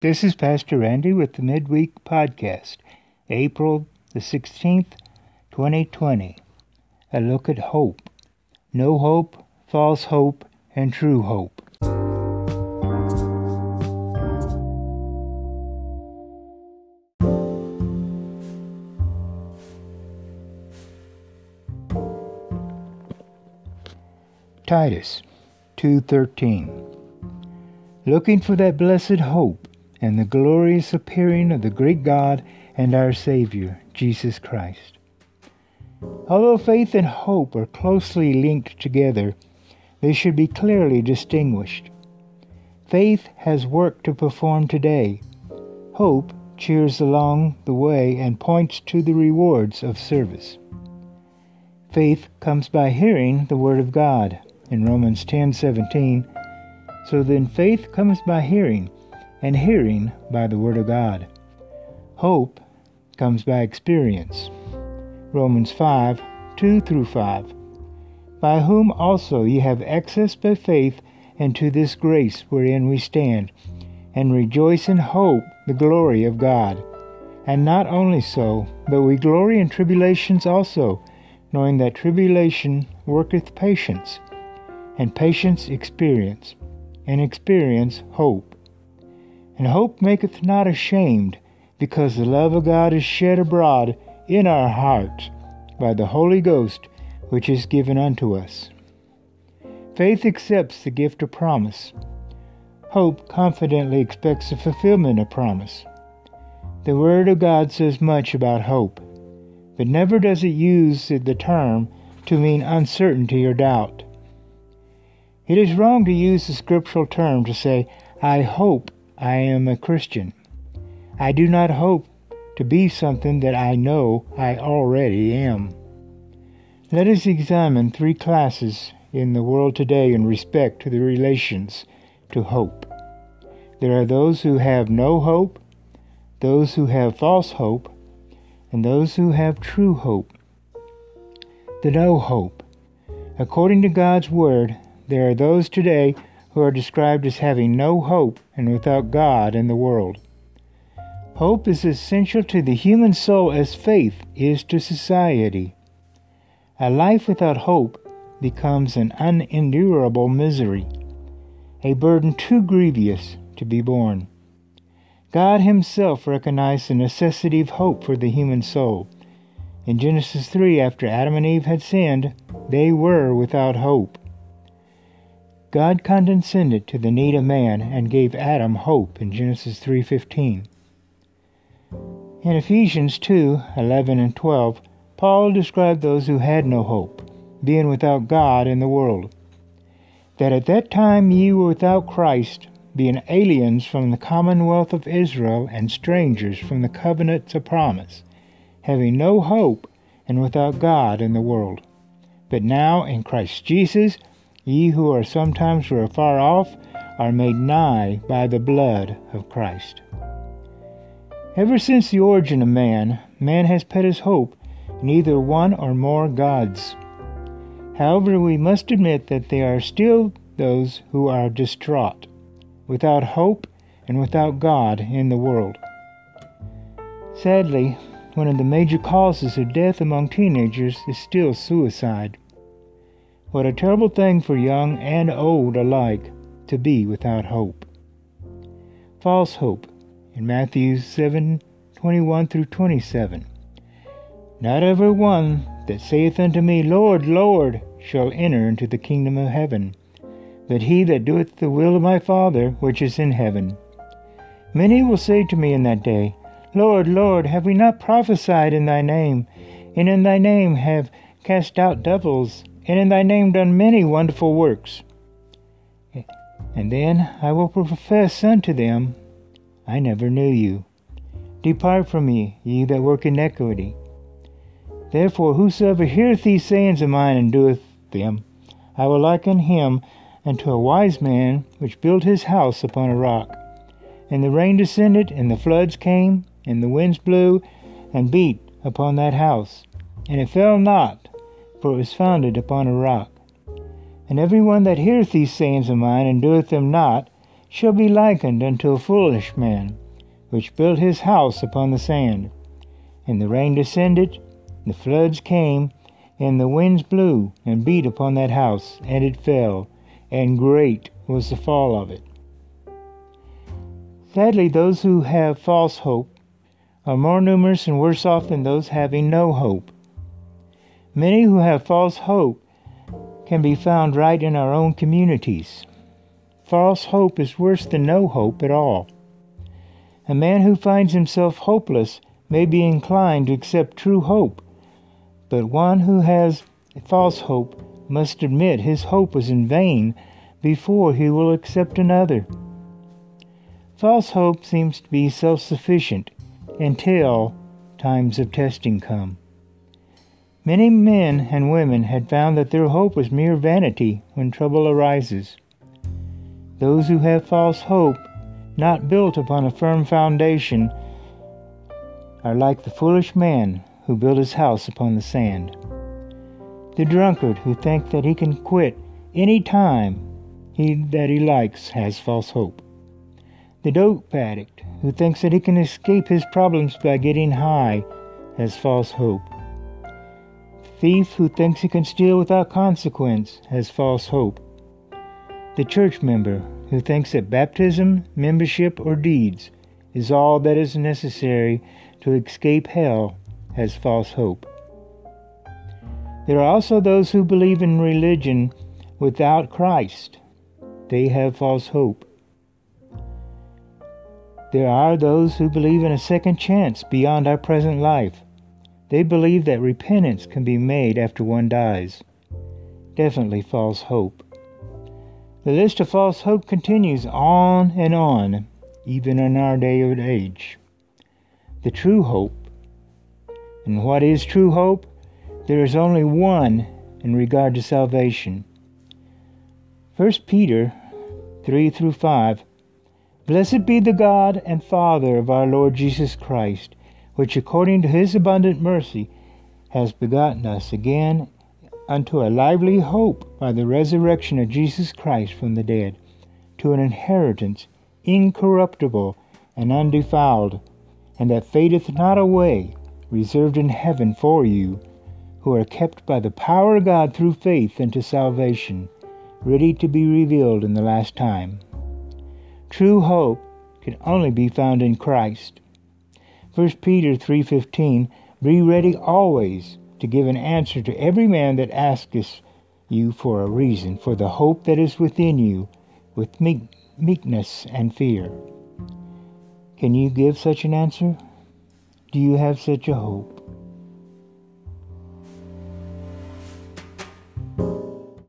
This is Pastor Randy with the Midweek Podcast, April the 16th, 2020. A look at hope. No hope, false hope, and true hope. Titus 2:13. Looking for that blessed hope and the glorious appearing of the great God and our Savior, Jesus Christ. Although faith and hope are closely linked together, they should be clearly distinguished. Faith has work to perform today. Hope cheers along the way and points to the rewards of service. Faith comes by hearing the Word of God in Romans 10:17. So then faith comes by hearing, and hearing by the Word of God. Hope comes by experience. Romans 5, 2-5. By whom also ye have access by faith unto this grace wherein we stand, and rejoice in hope the glory of God. And not only so, but we glory in tribulations also, knowing that tribulation worketh patience, and patience experience, and experience hope. And hope maketh not ashamed, because the love of God is shed abroad in our hearts by the Holy Ghost, which is given unto us. Faith accepts the gift of promise. Hope confidently expects the fulfillment of promise. The Word of God says much about hope, but never does it use the term to mean uncertainty or doubt. It is wrong to use the scriptural term to say, I hope I am a Christian. I do not hope to be something that I know I already am. Let us examine three classes in the world today in respect to the relations to hope. There are those who have no hope, those who have false hope, and those who have true hope. The no hope. According to God's Word, there are those today who are described as having no hope and without God in the world. Hope is essential to the human soul as faith is to society. A life without hope becomes an unendurable misery, a burden too grievous to be borne. God Himself recognized the necessity of hope for the human soul. In Genesis 3, after Adam and Eve had sinned, they were without hope. God condescended to the need of man and gave Adam hope in Genesis 3:15. In Ephesians 2:11 and 12, Paul described those who had no hope, being without God in the world. That at that time ye were without Christ, being aliens from the commonwealth of Israel and strangers from the covenants of promise, having no hope and without God in the world. But now in Christ Jesus, ye who are sometimes were afar off are made nigh by the blood of Christ. Ever since the origin of man, man has put his hope in either one or more gods. However, we must admit that there are still those who are distraught, without hope and without God in the world. Sadly, one of the major causes of death among teenagers is still suicide. What a terrible thing for young and old alike to be without hope. False hope in Matthew 7:21-27. Not every one that saith unto me, Lord, Lord, shall enter into the kingdom of heaven, but he that doeth the will of my Father which is in heaven. Many will say to me in that day, Lord, Lord, have we not prophesied in thy name, and in thy name have cast out devils, and in thy name done many wonderful works? And then I will profess unto them, I never knew you. Depart from me, ye that work iniquity. Therefore whosoever heareth these sayings of mine and doeth them, I will liken him unto a wise man which built his house upon a rock. And the rain descended, and the floods came, and the winds blew, and beat upon that house. And it fell not, for it was founded upon a rock. And every one that heareth these sayings of mine, and doeth them not, shall be likened unto a foolish man, which built his house upon the sand. And the rain descended, the floods came, and the winds blew and beat upon that house, and it fell, and great was the fall of it. Sadly, those who have false hope are more numerous and worse off than those having no hope. Many who have false hope can be found right in our own communities. False hope is worse than no hope at all. A man who finds himself hopeless may be inclined to accept true hope, but one who has false hope must admit his hope was in vain before he will accept another. False hope seems to be self-sufficient until times of testing come. Many men and women had found that their hope was mere vanity when trouble arises. Those who have false hope, not built upon a firm foundation, are like the foolish man who built his house upon the sand. The drunkard who thinks that he can quit any time that he likes has false hope. The dope addict who thinks that he can escape his problems by getting high has false hope. Thief who thinks he can steal without consequence has false hope. The church member who thinks that baptism, membership, or deeds is all that is necessary to escape hell has false hope. There are also those who believe in religion without Christ. They have false hope. There are those who believe in a second chance beyond our present life. They believe that repentance can be made after one dies. Definitely false hope. The list of false hope continues on, even in our day and age. The true hope. And what is true hope? There is only one in regard to salvation. 1 Peter 3-5. Blessed be the God and Father of our Lord Jesus Christ, which according to his abundant mercy has begotten us again unto a lively hope by the resurrection of Jesus Christ from the dead, to an inheritance incorruptible and undefiled, and that fadeth not away, reserved in heaven for you, who are kept by the power of God through faith unto salvation, ready to be revealed in the last time. True hope can only be found in Christ. 1 Peter 3:15, be ready always to give an answer to every man that asketh you for a reason, for the hope that is within you, with meekness and fear. Can you give such an answer? Do you have such a hope?